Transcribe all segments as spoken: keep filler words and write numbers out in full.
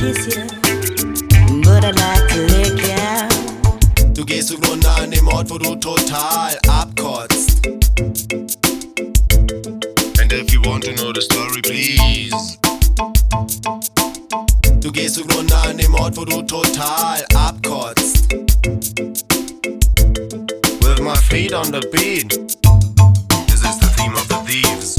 kiss you, but I'd like to lick you out. Du gehst zugrunde an dem Ort, wo du total abkotzt. And if you want to know the story, please. Du gehst zugrunde an dem Ort, wo du total abkotzt. With my feet on the beat. This is the theme of the thieves.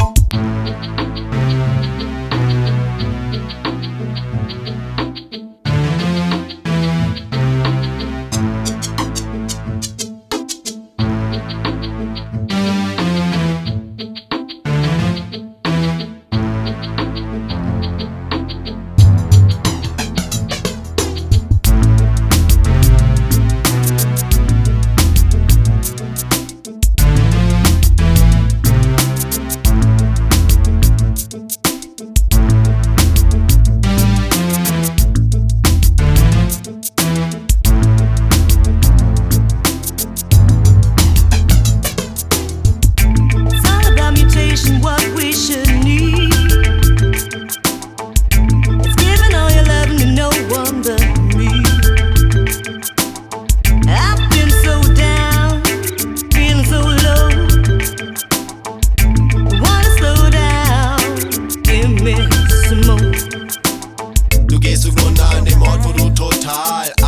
Du gehst zugrunde an dem Ort, wo du total